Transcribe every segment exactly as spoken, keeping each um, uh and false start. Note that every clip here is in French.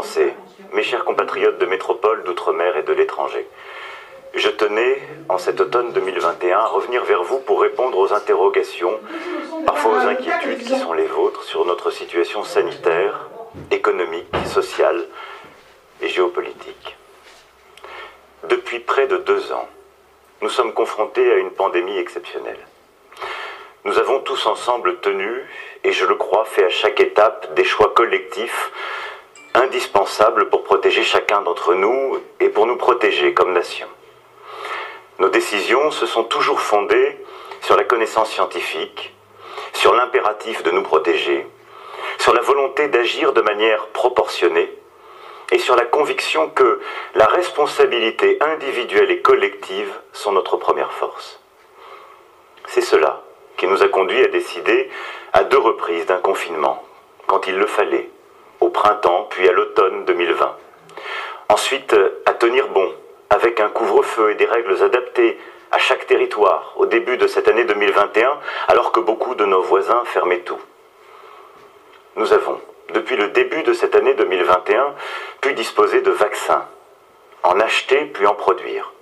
Français, mes chers compatriotes de métropole, d'outre-mer et de l'étranger. Je tenais, en cet automne deux mille vingt et un, à revenir vers vous pour répondre aux interrogations, parfois aux inquiétudes qui sont les vôtres sur notre situation sanitaire, économique, sociale et géopolitique. Depuis près de deux ans, nous sommes confrontés à une pandémie exceptionnelle. Nous avons tous ensemble tenu, et je le crois, fait à chaque étape des choix collectifs indispensables pour protéger chacun d'entre nous et pour nous protéger comme nation. Nos décisions se sont toujours fondées sur la connaissance scientifique, sur l'impératif de nous protéger, sur la volonté d'agir de manière proportionnée et sur la conviction que la responsabilité individuelle et collective sont notre première force. C'est cela qui nous a conduits à décider à deux reprises d'un confinement, quand il le fallait, au printemps puis à l'automne deux mille vingt. Ensuite, à tenir bon, avec un couvre-feu et des règles adaptées à chaque territoire au début de cette année deux mille vingt et un, alors que beaucoup de nos voisins fermaient tout. Nous avons, depuis le début de cette année deux mille vingt et un, pu disposer de vaccins, en acheter puis en produire.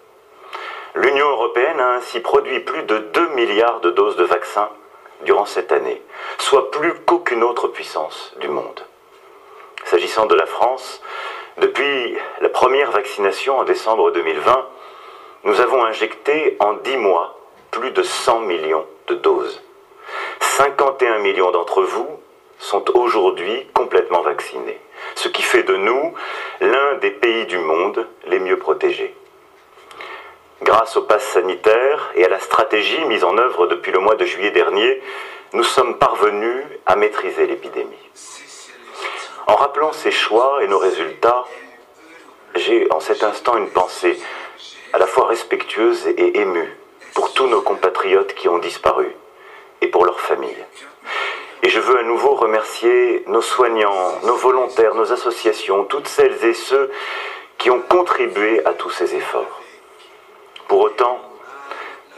L'Union européenne a ainsi produit plus de deux milliards de doses de vaccins durant cette année, soit plus qu'aucune autre puissance du monde. S'agissant de la France, depuis la première vaccination en décembre deux mille vingt, nous avons injecté en dix mois plus de cent millions de doses. cinquante et un millions d'entre vous sont aujourd'hui complètement vaccinés, ce qui fait de nous l'un des pays du monde les mieux protégés. Grâce au pass sanitaire et à la stratégie mise en œuvre depuis le mois de juillet dernier, nous sommes parvenus à maîtriser l'épidémie. En rappelant ces choix et nos résultats, j'ai en cet instant une pensée à la fois respectueuse et émue pour tous nos compatriotes qui ont disparu et pour leurs familles. Et je veux à nouveau remercier nos soignants, nos volontaires, nos associations, toutes celles et ceux qui ont contribué à tous ces efforts. Pour autant,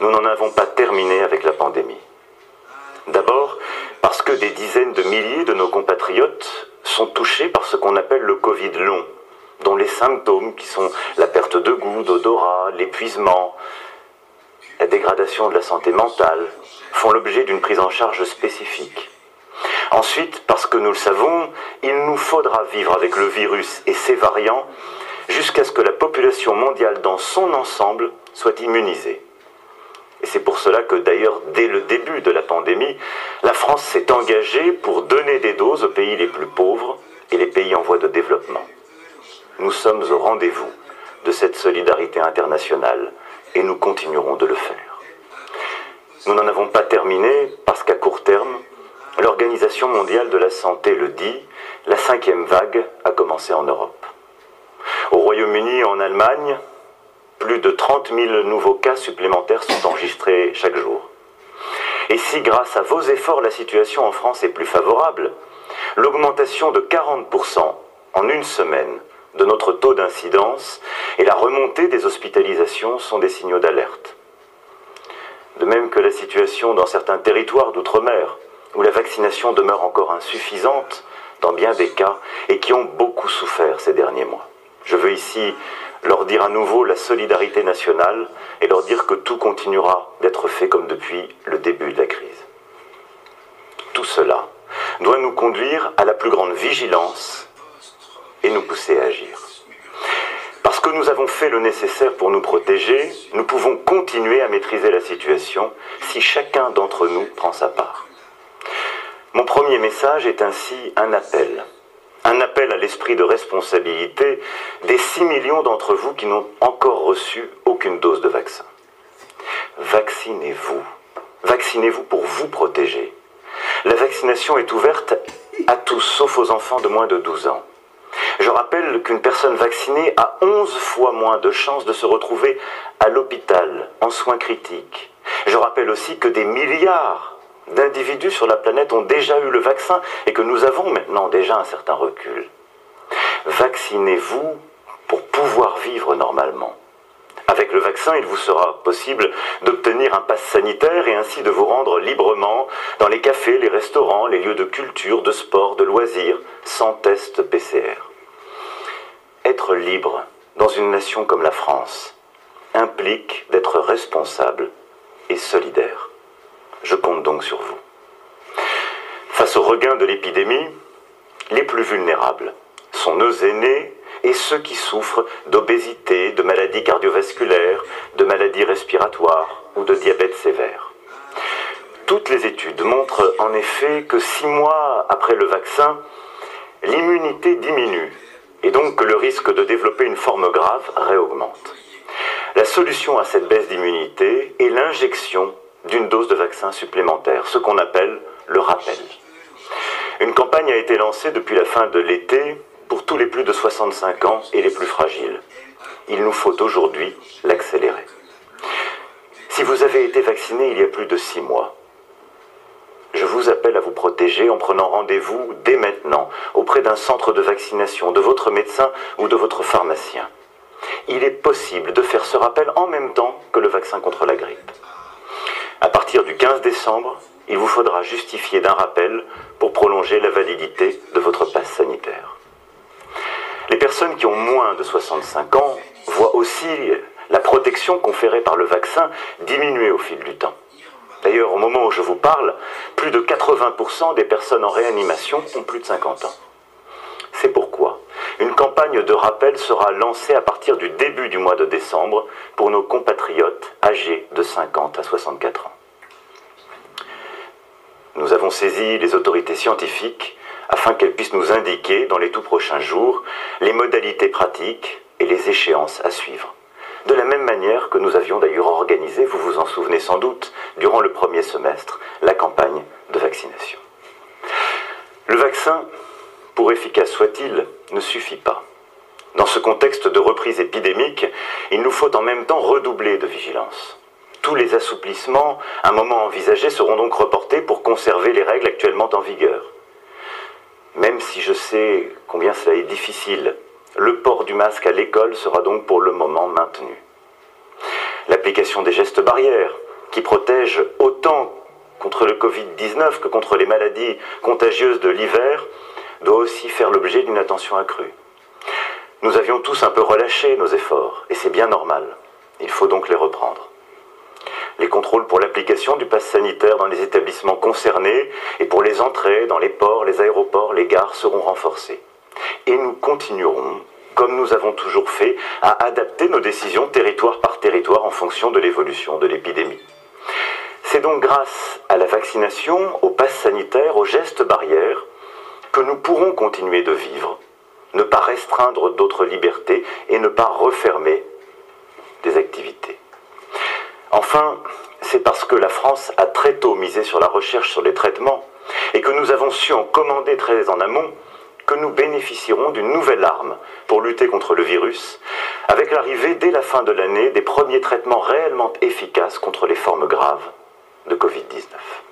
nous n'en avons pas terminé avec la pandémie. D'abord, parce que des dizaines de milliers de nos compatriotes sont touchés par ce qu'on appelle le Covid long, dont les symptômes qui sont la perte de goût, d'odorat, l'épuisement, la dégradation de la santé mentale, font l'objet d'une prise en charge spécifique. Ensuite, parce que nous le savons, il nous faudra vivre avec le virus et ses variants jusqu'à ce que la population mondiale dans son ensemble soit immunisée. Et c'est pour cela que d'ailleurs, dès le début de la pandémie, la France s'est engagée pour donner des doses aux pays les plus pauvres et les pays en voie de développement. Nous sommes au rendez-vous de cette solidarité internationale et nous continuerons de le faire. Nous n'en avons pas terminé parce qu'à court terme, l'Organisation mondiale de la santé le dit, la cinquième vague a commencé en Europe. Au Royaume-Uni et en Allemagne, plus de trente mille nouveaux cas supplémentaires sont enregistrés chaque jour. Et si grâce à vos efforts, la situation en France est plus favorable, l'augmentation de quarante pour cent en une semaine de notre taux d'incidence et la remontée des hospitalisations sont des signaux d'alerte. De même que la situation dans certains territoires d'outre-mer, où la vaccination demeure encore insuffisante dans bien des cas et qui ont beaucoup souffert ces derniers mois. Je veux ici leur dire à nouveau la solidarité nationale et leur dire que tout continuera d'être fait comme depuis le début de la crise. Tout cela doit nous conduire à la plus grande vigilance et nous pousser à agir. Parce que nous avons fait le nécessaire pour nous protéger, nous pouvons continuer à maîtriser la situation si chacun d'entre nous prend sa part. Mon premier message est ainsi un appel. Un appel à l'esprit de responsabilité des six millions d'entre vous qui n'ont encore reçu aucune dose de vaccin. Vaccinez-vous. Vaccinez-vous pour vous protéger. La vaccination est ouverte à tous, sauf aux enfants de moins de douze ans. Je rappelle qu'une personne vaccinée a onze fois moins de chances de se retrouver à l'hôpital, en soins critiques. Je rappelle aussi que des milliards d'individus sur la planète ont déjà eu le vaccin et que nous avons maintenant déjà un certain recul. Vaccinez-vous pour pouvoir vivre normalement. Avec le vaccin, il vous sera possible d'obtenir un pass sanitaire et ainsi de vous rendre librement dans les cafés, les restaurants, les lieux de culture, de sport, de loisirs, sans test P C R. Être libre dans une nation comme la France implique d'être responsable et solidaire. Je compte donc sur vous. Face au regain de l'épidémie, les plus vulnérables sont nos aînés et ceux qui souffrent d'obésité, de maladies cardiovasculaires, de maladies respiratoires ou de diabète sévère. Toutes les études montrent en effet que six mois après le vaccin, l'immunité diminue et donc que le risque de développer une forme grave réaugmente. La solution à cette baisse d'immunité est l'injection d'une dose de vaccin supplémentaire, ce qu'on appelle le rappel. Une campagne a été lancée depuis la fin de l'été pour tous les plus de soixante-cinq ans et les plus fragiles. Il nous faut aujourd'hui l'accélérer. Si vous avez été vacciné il y a plus de six mois, je vous appelle à vous protéger en prenant rendez-vous dès maintenant auprès d'un centre de vaccination, de votre médecin ou de votre pharmacien. Il est possible de faire ce rappel en même temps que le vaccin contre la grippe. À partir du quinze décembre, il vous faudra justifier d'un rappel pour prolonger la validité de votre passe sanitaire. Les personnes qui ont moins de soixante-cinq ans voient aussi la protection conférée par le vaccin diminuer au fil du temps. D'ailleurs, au moment où je vous parle, plus de quatre-vingts pour cent des personnes en réanimation ont plus de cinquante ans. C'est pourquoi une campagne de rappel sera lancée à partir du début du mois de décembre pour nos compatriotes âgés de cinquante à soixante-quatre ans. Nous avons saisi les autorités scientifiques afin qu'elles puissent nous indiquer dans les tout prochains jours les modalités pratiques et les échéances à suivre. De la même manière que nous avions d'ailleurs organisé, vous vous en souvenez sans doute, durant le premier semestre, la campagne de vaccination. Le vaccin, pour efficace soit-il, ne suffit pas. Dans ce contexte de reprise épidémique, il nous faut en même temps redoubler de vigilance. Tous les assouplissements, à un moment envisagés, seront donc reportés pour conserver les règles actuellement en vigueur. Même si je sais combien cela est difficile, le port du masque à l'école sera donc pour le moment maintenu. L'application des gestes barrières, qui protègent autant contre le Covid dix-neuf que contre les maladies contagieuses de l'hiver, doit aussi faire l'objet d'une attention accrue. Nous avions tous un peu relâché nos efforts, et c'est bien normal. Il faut donc les reprendre. Les contrôles pour l'application du pass sanitaire dans les établissements concernés et pour les entrées dans les ports, les aéroports, les gares seront renforcés. Et nous continuerons, comme nous avons toujours fait, à adapter nos décisions territoire par territoire en fonction de l'évolution de l'épidémie. C'est donc grâce à la vaccination, au pass sanitaire, aux gestes barrières, que nous pourrons continuer de vivre, ne pas restreindre d'autres libertés et ne pas refermer des activités. Enfin, c'est parce que la France a très tôt misé sur la recherche sur les traitements et que nous avons su en commander très en amont que nous bénéficierons d'une nouvelle arme pour lutter contre le virus, avec l'arrivée dès la fin de l'année des premiers traitements réellement efficaces contre les formes graves de Covid dix-neuf.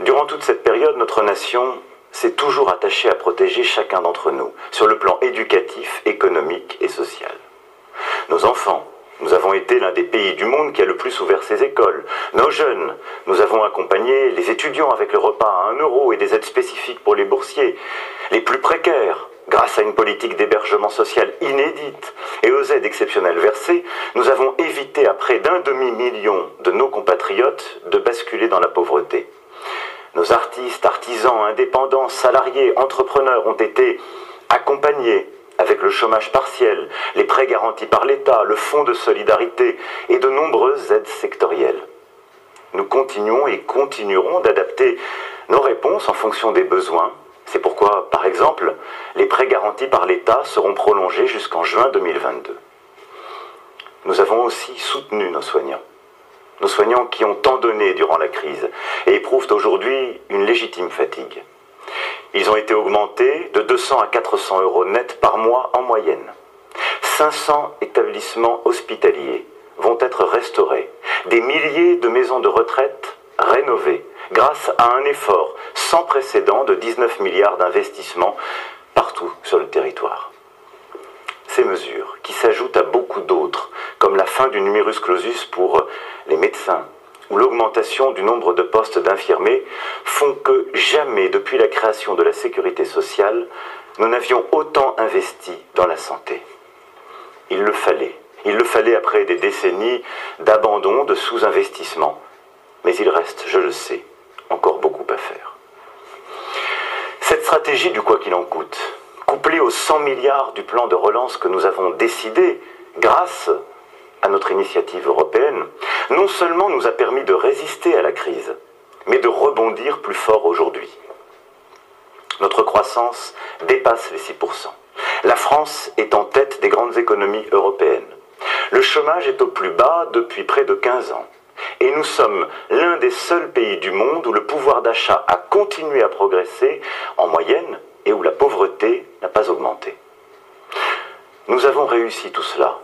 Durant toute cette période, notre nation s'est toujours attachée à protéger chacun d'entre nous, sur le plan éducatif, économique et social. Nos enfants, nous avons été l'un des pays du monde qui a le plus ouvert ses écoles. Nos jeunes, nous avons accompagné les étudiants avec le repas à un euro et des aides spécifiques pour les boursiers. Les plus précaires, grâce à une politique d'hébergement social inédite et aux aides exceptionnelles versées, nous avons évité à près d'un demi-million de nos compatriotes de basculer dans la pauvreté. Nos artistes, artisans, indépendants, salariés, entrepreneurs ont été accompagnés avec le chômage partiel, les prêts garantis par l'État, le fonds de solidarité et de nombreuses aides sectorielles. Nous continuons et continuerons d'adapter nos réponses en fonction des besoins. C'est pourquoi, par exemple, les prêts garantis par l'État seront prolongés jusqu'en juin deux mille vingt-deux. Nous avons aussi soutenu nos soignants. Nos soignants qui ont tant donné durant la crise et éprouvent aujourd'hui une légitime fatigue. Ils ont été augmentés de deux cents à quatre cents euros net par mois en moyenne. cinq cents établissements hospitaliers vont être restaurés. Des milliers de maisons de retraite rénovées grâce à un effort sans précédent de dix-neuf milliards d'investissements partout sur le territoire. Ces mesures, qui s'ajoutent à beaucoup d'autres, comme la fin du numerus clausus pour les médecins, ou l'augmentation du nombre de postes d'infirmiers font que jamais depuis la création de la sécurité sociale, nous n'avions autant investi dans la santé. Il le fallait. Il le fallait après des décennies d'abandon, de sous-investissement. Mais il reste, je le sais, encore beaucoup à faire. Cette stratégie du quoi qu'il en coûte, couplée aux cent milliards du plan de relance que nous avons décidé grâce à notre initiative européenne, non seulement nous a permis de résister à la crise, mais de rebondir plus fort aujourd'hui. Notre croissance dépasse les six pour cent. La France est en tête des grandes économies européennes. Le chômage est au plus bas depuis près de quinze ans. Et nous sommes l'un des seuls pays du monde où le pouvoir d'achat a continué à progresser en moyenne et où la pauvreté n'a pas augmenté. Nous avons réussi tout cela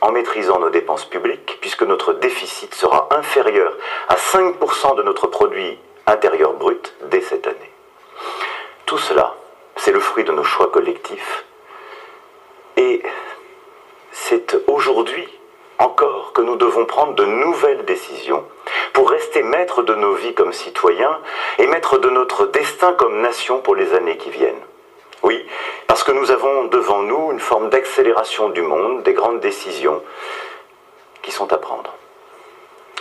en maîtrisant nos dépenses publiques, puisque notre déficit sera inférieur à cinq pour cent de notre produit intérieur brut dès cette année. Tout cela, c'est le fruit de nos choix collectifs. Et c'est aujourd'hui encore que nous devons prendre de nouvelles décisions pour rester maîtres de nos vies comme citoyens et maîtres de notre destin comme nation pour les années qui viennent. Oui, parce que nous avons devant nous une forme d'accélération du monde, des grandes décisions qui sont à prendre.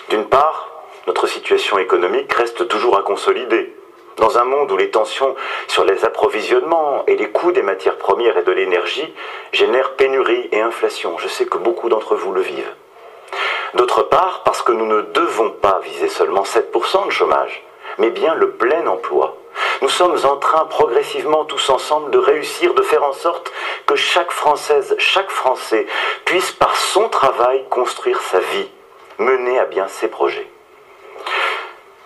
D'une part, notre situation économique reste toujours à consolider. Dans un monde où les tensions sur les approvisionnements et les coûts des matières premières et de l'énergie génèrent pénurie et inflation. Je sais que beaucoup d'entre vous le vivent. D'autre part, parce que nous ne devons pas viser seulement sept pour cent de chômage, mais bien le plein emploi. Nous sommes en train progressivement tous ensemble de réussir, de faire en sorte que chaque Française, chaque Français puisse par son travail construire sa vie, mener à bien ses projets.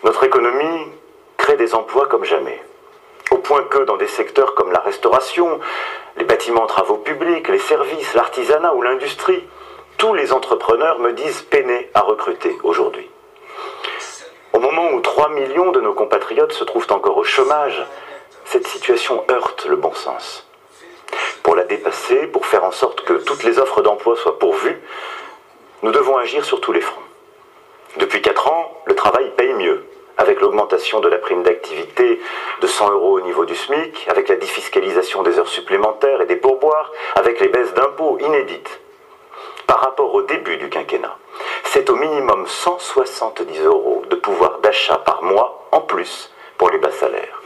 Notre économie crée des emplois comme jamais, au point que dans des secteurs comme la restauration, les bâtiments, travaux publics, les services, l'artisanat ou l'industrie, tous les entrepreneurs me disent peiner à recruter aujourd'hui. Au moment où trois millions de nos compatriotes se trouvent encore au chômage, cette situation heurte le bon sens. Pour la dépasser, pour faire en sorte que toutes les offres d'emploi soient pourvues, nous devons agir sur tous les fronts. Depuis quatre ans, le travail paye mieux, avec l'augmentation de la prime d'activité de cent euros au niveau du SMIC, avec la défiscalisation des heures supplémentaires et des pourboires, avec les baisses d'impôts inédites. Par rapport au début du quinquennat, c'est au minimum cent soixante-dix euros de pouvoir d'achat par mois en plus pour les bas salaires.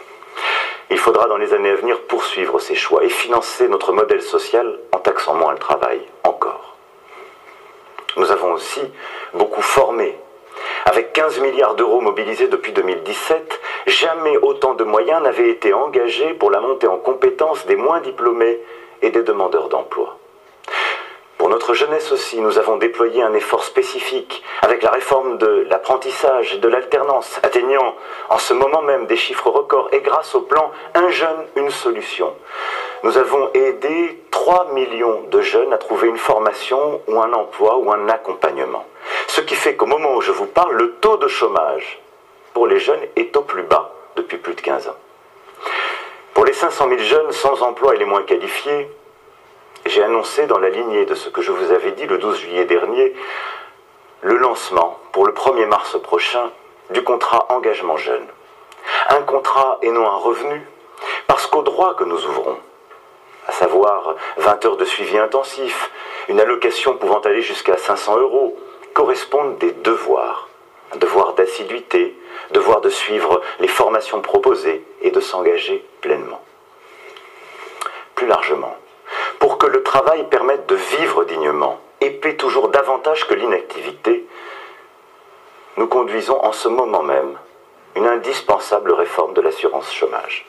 Il faudra dans les années à venir poursuivre ces choix et financer notre modèle social en taxant moins le travail encore. Nous avons aussi beaucoup formé. Avec quinze milliards d'euros mobilisés depuis deux mille dix-sept, jamais autant de moyens n'avaient été engagés pour la montée en compétences des moins diplômés et des demandeurs d'emploi. Pour notre jeunesse aussi, nous avons déployé un effort spécifique avec la réforme de l'apprentissage et de l'alternance, atteignant en ce moment même des chiffres records et grâce au plan « Un jeune, une solution ». Nous avons aidé trois millions de jeunes à trouver une formation ou un emploi ou un accompagnement. Ce qui fait qu'au moment où je vous parle, le taux de chômage pour les jeunes est au plus bas depuis plus de quinze ans. Pour les cinq cent mille jeunes sans emploi et les moins qualifiés, j'ai annoncé dans la lignée de ce que je vous avais dit le douze juillet dernier, le lancement pour le premier mars prochain du contrat engagement jeune. Un contrat et non un revenu, parce qu'aux droits que nous ouvrons, à savoir vingt heures de suivi intensif, une allocation pouvant aller jusqu'à cinq cents euros, correspondent des devoirs, devoirs d'assiduité, devoir de suivre les formations proposées et de s'engager pleinement. Plus largement, pour que le travail permette de vivre dignement et paie toujours davantage que l'inactivité, nous conduisons en ce moment même une indispensable réforme de l'assurance chômage.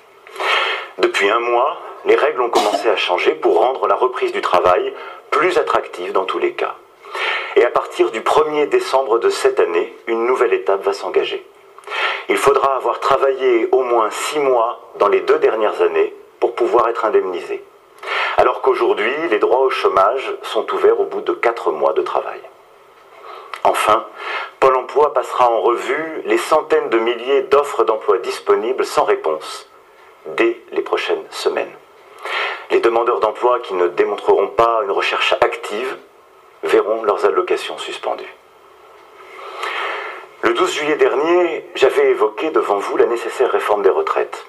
Depuis un mois, les règles ont commencé à changer pour rendre la reprise du travail plus attractive dans tous les cas. Et à partir du premier décembre de cette année, une nouvelle étape va s'engager. Il faudra avoir travaillé au moins six mois dans les deux dernières années pour pouvoir être indemnisé. Alors qu'aujourd'hui, les droits au chômage sont ouverts au bout de quatre mois de travail. Enfin, Pôle emploi passera en revue les centaines de milliers d'offres d'emploi disponibles sans réponse dès les prochaines semaines. Les demandeurs d'emploi qui ne démontreront pas une recherche active verront leurs allocations suspendues. Le douze juillet dernier, j'avais évoqué devant vous la nécessaire réforme des retraites.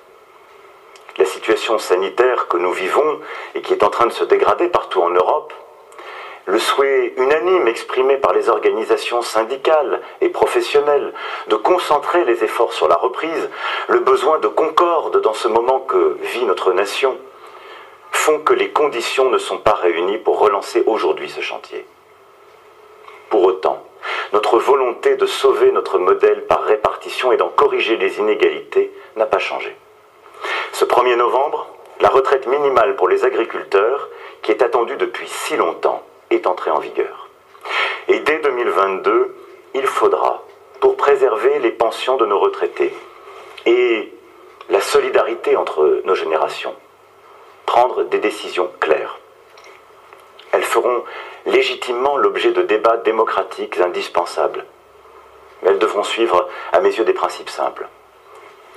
La situation sanitaire que nous vivons et qui est en train de se dégrader partout en Europe, le souhait unanime exprimé par les organisations syndicales et professionnelles de concentrer les efforts sur la reprise, le besoin de concorde dans ce moment que vit notre nation, font que les conditions ne sont pas réunies pour relancer aujourd'hui ce chantier. Pour autant, notre volonté de sauver notre modèle par répartition et d'en corriger les inégalités n'a pas changé. Ce premier novembre, la retraite minimale pour les agriculteurs, qui est attendue depuis si longtemps, est entrée en vigueur. Et dès deux mille vingt-deux, il faudra, pour préserver les pensions de nos retraités et la solidarité entre nos générations, prendre des décisions claires. Elles feront légitimement l'objet de débats démocratiques indispensables. Mais elles devront suivre, à mes yeux, des principes simples.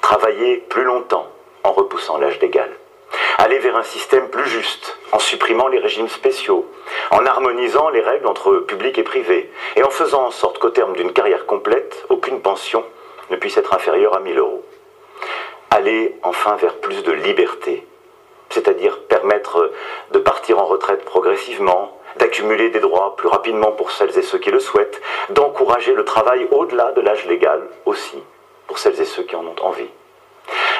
Travailler plus longtemps en repoussant l'âge d'égal. Aller vers un système plus juste, en supprimant les régimes spéciaux, en harmonisant les règles entre public et privé, et en faisant en sorte qu'au terme d'une carrière complète, aucune pension ne puisse être inférieure à mille euros. Aller enfin vers plus de liberté, c'est-à-dire permettre de partir en retraite progressivement, d'accumuler des droits plus rapidement pour celles et ceux qui le souhaitent, d'encourager le travail au-delà de l'âge légal aussi, pour celles et ceux qui en ont envie.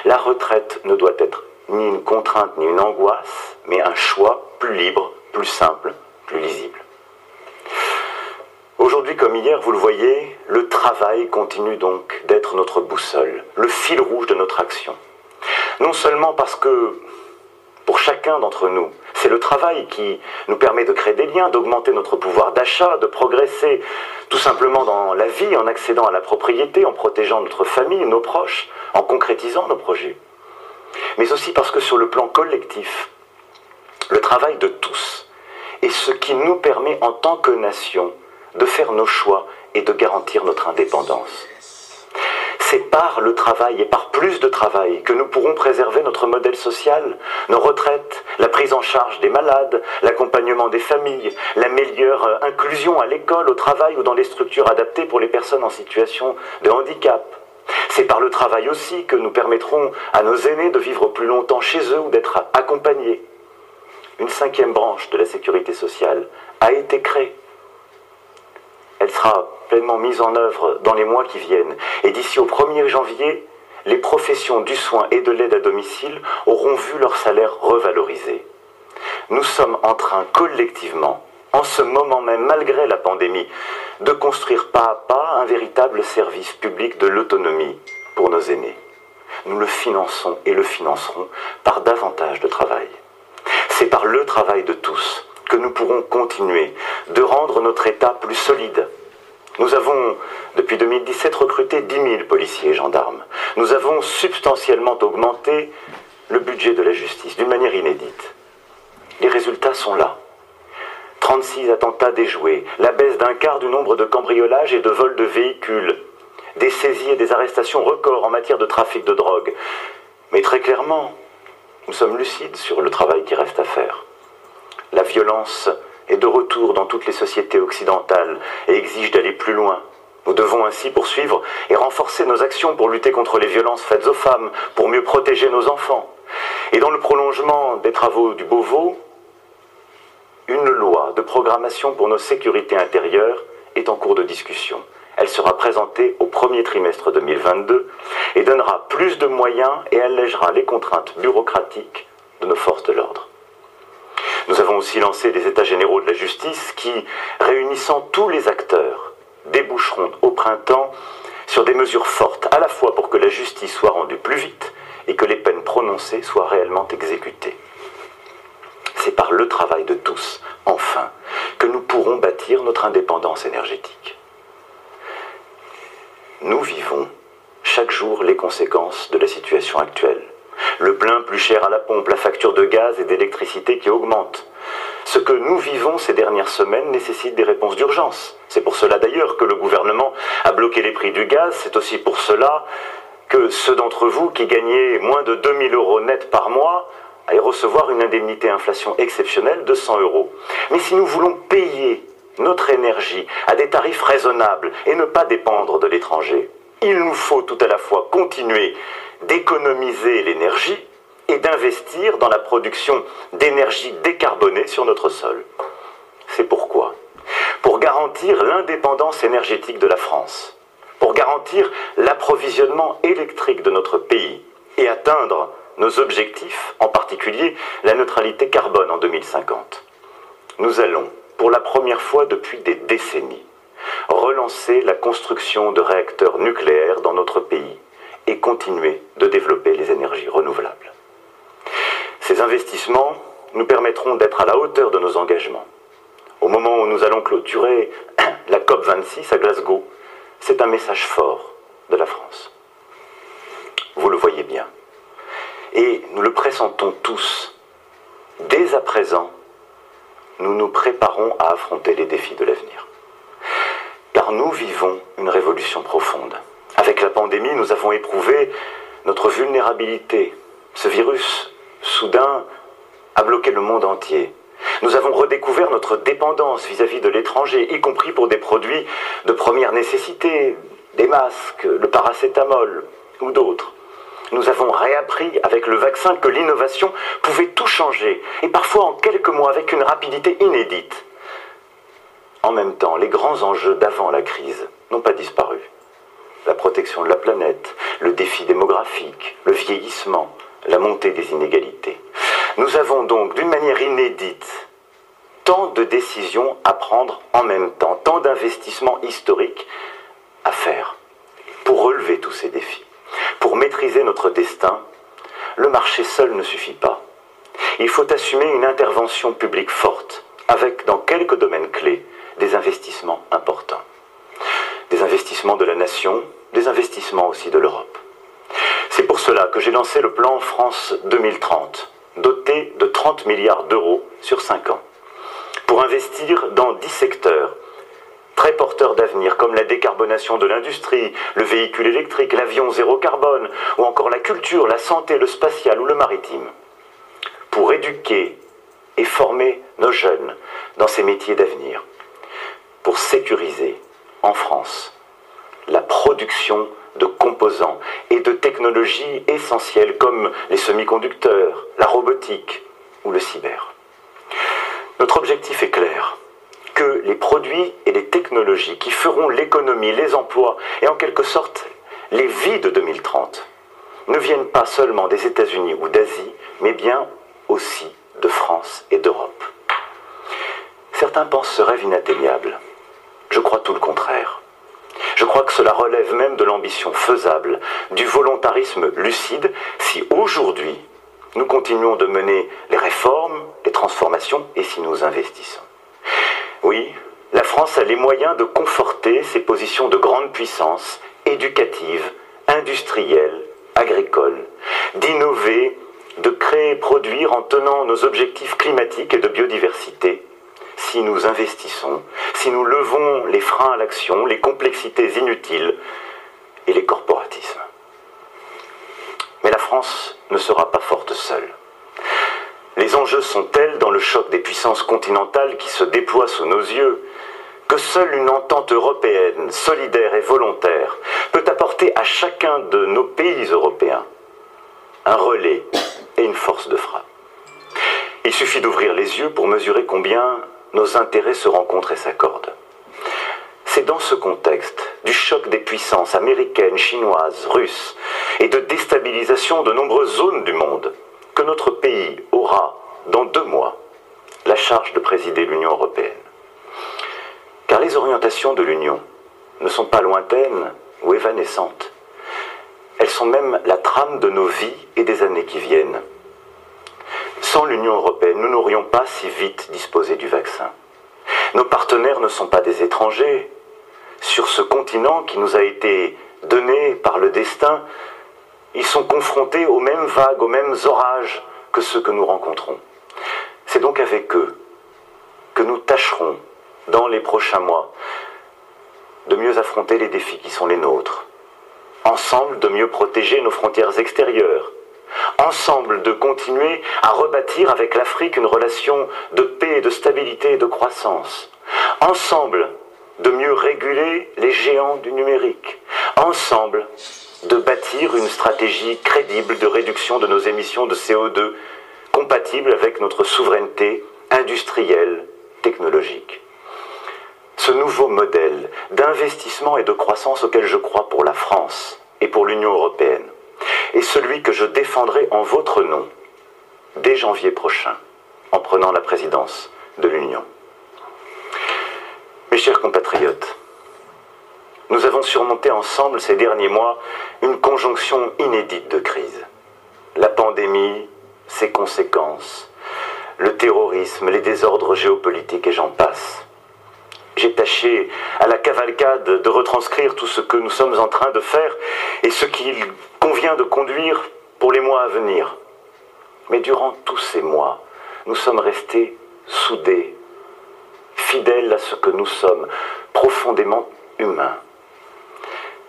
La retraite ne doit être ni une contrainte, ni une angoisse, mais un choix plus libre, plus simple, plus lisible. Aujourd'hui comme hier, vous le voyez, le travail continue donc d'être notre boussole, le fil rouge de notre action. Non seulement parce que, pour chacun d'entre nous, c'est le travail qui nous permet de créer des liens, d'augmenter notre pouvoir d'achat, de progresser tout simplement dans la vie, en accédant à la propriété, en protégeant notre famille, nos proches, en concrétisant nos projets. Mais aussi parce que sur le plan collectif, le travail de tous est ce qui nous permet en tant que nation de faire nos choix et de garantir notre indépendance. C'est par le travail et par plus de travail que nous pourrons préserver notre modèle social, nos retraites, la prise en charge des malades, l'accompagnement des familles, la meilleure inclusion à l'école, au travail ou dans les structures adaptées pour les personnes en situation de handicap. C'est par le travail aussi que nous permettrons à nos aînés de vivre plus longtemps chez eux ou d'être accompagnés. Une cinquième branche de la sécurité sociale a été créée. Elle sera pleinement mise en œuvre dans les mois qui viennent. Et d'ici au premier janvier, les professions du soin et de l'aide à domicile auront vu leur salaire revalorisé. Nous sommes en train collectivement, en ce moment même, malgré la pandémie, de construire pas à pas un véritable service public de l'autonomie pour nos aînés. Nous le finançons et le financerons par davantage de travail. C'est par le travail de tous que nous pourrons continuer de rendre notre État plus solide. Nous avons, depuis deux mille dix-sept, recruté dix mille policiers et gendarmes. Nous avons substantiellement augmenté le budget de la justice, d'une manière inédite. Les résultats sont là. trente-six attentats déjoués, la baisse d'un quart du nombre de cambriolages et de vols de véhicules, des saisies et des arrestations records en matière de trafic de drogue. Mais très clairement, nous sommes lucides sur le travail qui reste à faire. La violence est de retour dans toutes les sociétés occidentales et exige d'aller plus loin. Nous devons ainsi poursuivre et renforcer nos actions pour lutter contre les violences faites aux femmes, pour mieux protéger nos enfants. Et dans le prolongement des travaux du Beauvau, une loi de programmation pour nos sécurités intérieures est en cours de discussion. Elle sera présentée au premier trimestre deux mille vingt-deux et donnera plus de moyens et allégera les contraintes bureaucratiques de nos forces de l'ordre. Nous avons aussi lancé des états généraux de la justice qui, réunissant tous les acteurs, déboucheront au printemps sur des mesures fortes, à la fois pour que la justice soit rendue plus vite et que les peines prononcées soient réellement exécutées. C'est par le travail de tous, enfin, que nous pourrons bâtir notre indépendance énergétique. Nous vivons chaque jour les conséquences de la situation actuelle. Le plein plus cher à la pompe, la facture de gaz et d'électricité qui augmente. Ce que nous vivons ces dernières semaines nécessite des réponses d'urgence. C'est pour cela d'ailleurs que le gouvernement a bloqué les prix du gaz. C'est aussi pour cela que ceux d'entre vous qui gagnaient moins de deux mille euros net par mois allaient recevoir une indemnité inflation exceptionnelle de cent euros. Mais si nous voulons payer notre énergie à des tarifs raisonnables et ne pas dépendre de l'étranger. Il nous faut tout à la fois continuer d'économiser l'énergie et d'investir dans la production d'énergie décarbonée sur notre sol. C'est pourquoi, pour garantir l'indépendance énergétique de la France, pour garantir l'approvisionnement électrique de notre pays et atteindre nos objectifs, en particulier la neutralité carbone en deux mille cinquante, nous allons, pour la première fois depuis des décennies, relancer la construction de réacteurs nucléaires dans notre pays et continuer de développer les énergies renouvelables. Ces investissements nous permettront d'être à la hauteur de nos engagements. Au moment où nous allons clôturer la COP vingt-six à Glasgow, c'est un message fort de la France. Vous le voyez bien. Et nous le pressentons tous. Dès à présent, nous nous préparons à affronter les défis de l'avenir. Car nous vivons une révolution profonde. Avec la pandémie, nous avons éprouvé notre vulnérabilité. Ce virus, soudain, a bloqué le monde entier. Nous avons redécouvert notre dépendance vis-à-vis de l'étranger, y compris pour des produits de première nécessité, des masques, le paracétamol ou d'autres. Nous avons réappris avec le vaccin que l'innovation pouvait tout changer, et parfois en quelques mois avec une rapidité inédite. En même temps, les grands enjeux d'avant la crise n'ont pas disparu. La protection de la planète, le défi démographique, le vieillissement, la montée des inégalités. Nous avons donc, d'une manière inédite, tant de décisions à prendre en même temps, tant d'investissements historiques à faire pour relever tous ces défis. Pour maîtriser notre destin, le marché seul ne suffit pas. Il faut assumer une intervention publique forte, avec, dans quelques domaines clés, des investissements importants. Des investissements de la nation, des investissements aussi de l'Europe. C'est pour cela que j'ai lancé le plan France deux mille trente, doté de trente milliards d'euros sur cinq ans, pour investir dans dix secteurs, très porteurs d'avenir, comme la décarbonation de l'industrie, le véhicule électrique, l'avion zéro carbone, ou encore la culture, la santé, le spatial ou le maritime, pour éduquer et former nos jeunes dans ces métiers d'avenir, pour sécuriser en France la production de composants et de technologies essentielles comme les semi-conducteurs, la robotique ou le cyber. Notre objectif est clair, que les produits et les technologies qui feront l'économie, les emplois et en quelque sorte les vies de deux mille trente ne viennent pas seulement des États-Unis ou d'Asie, mais bien aussi de France et d'Europe. Certains pensent ce rêve inatteignable. Je crois tout le contraire. Je crois que cela relève même de l'ambition faisable, du volontarisme lucide, si aujourd'hui nous continuons de mener les réformes, les transformations et si nous investissons. Oui, la France a les moyens de conforter ses positions de grande puissance, éducative, industrielle, agricole, d'innover, de créer et produire en tenant nos objectifs climatiques et de biodiversité. Si nous investissons, si nous levons les freins à l'action, les complexités inutiles et les corporatismes. Mais la France ne sera pas forte seule. Les enjeux sont tels dans le choc des puissances continentales qui se déploient sous nos yeux que seule une entente européenne, solidaire et volontaire, peut apporter à chacun de nos pays européens un relais et une force de frappe. Il suffit d'ouvrir les yeux pour mesurer combien nos intérêts se rencontrent et s'accordent. C'est dans ce contexte du choc des puissances américaines, chinoises, russes et de déstabilisation de nombreuses zones du monde que notre pays aura, dans deux mois, la charge de présider l'Union européenne. Car les orientations de l'Union ne sont pas lointaines ou évanescentes. Elles sont même la trame de nos vies et des années qui viennent. Sans l'Union européenne, nous n'aurions pas si vite disposé du vaccin. Nos partenaires ne sont pas des étrangers. Sur ce continent qui nous a été donné par le destin, ils sont confrontés aux mêmes vagues, aux mêmes orages que ceux que nous rencontrons. C'est donc avec eux que nous tâcherons, dans les prochains mois, de mieux affronter les défis qui sont les nôtres. Ensemble, de mieux protéger nos frontières extérieures. Ensemble, de continuer à rebâtir avec l'Afrique une relation de paix, de stabilité et de croissance. ensemble, de mieux réguler les géants du numérique, ensemble, de bâtir une stratégie crédible de réduction de nos émissions de C O deux, compatible avec notre souveraineté industrielle, technologique. Ce nouveau modèle d'investissement et de croissance auquel je crois pour la France et pour l'Union européenne est celui que je défendrai en votre nom dès janvier prochain, en prenant la présidence de l'Union. Mes chers compatriotes, nous avons surmonté ensemble ces derniers mois une conjonction inédite de crises. La pandémie, ses conséquences, le terrorisme, les désordres géopolitiques et j'en passe. J'ai tâché à la cavalcade de retranscrire tout ce que nous sommes en train de faire et ce qu'il convient de conduire pour les mois à venir. Mais durant tous ces mois, nous sommes restés soudés, fidèles à ce que nous sommes, profondément humains.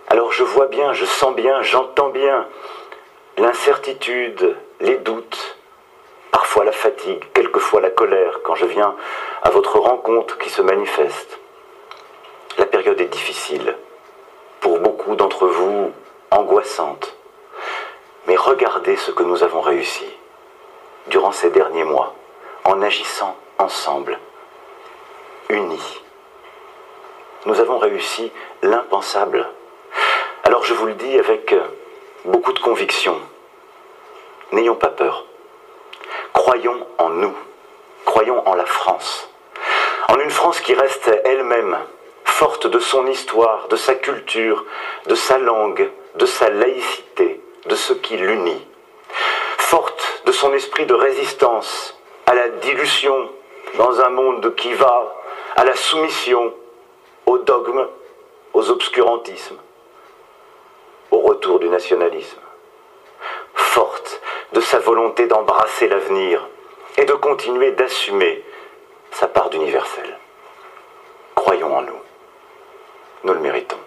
Alors je vois bien, je sens bien, j'entends bien l'incertitude, les doutes, parfois la fatigue, quelquefois la colère quand je viens à votre rencontre qui se manifeste. La période est difficile, pour beaucoup d'entre vous angoissante. Mais regardez ce que nous avons réussi durant ces derniers mois, en agissant ensemble, unis. Nous avons réussi l'impensable. Alors je vous le dis avec beaucoup de conviction. N'ayons pas peur. Croyons en nous. Croyons en la France. En une France qui reste elle-même, forte de son histoire, de sa culture, de sa langue, de sa laïcité, de ce qui l'unit. Forte de son esprit de résistance à la dilution dans un monde qui va à la soumission, aux dogmes, aux obscurantismes, au retour du nationalisme. Forte de sa volonté d'embrasser l'avenir et de continuer d'assumer sa part d'universel. Croyons en nous. Nous le méritons.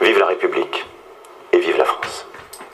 Vive la République!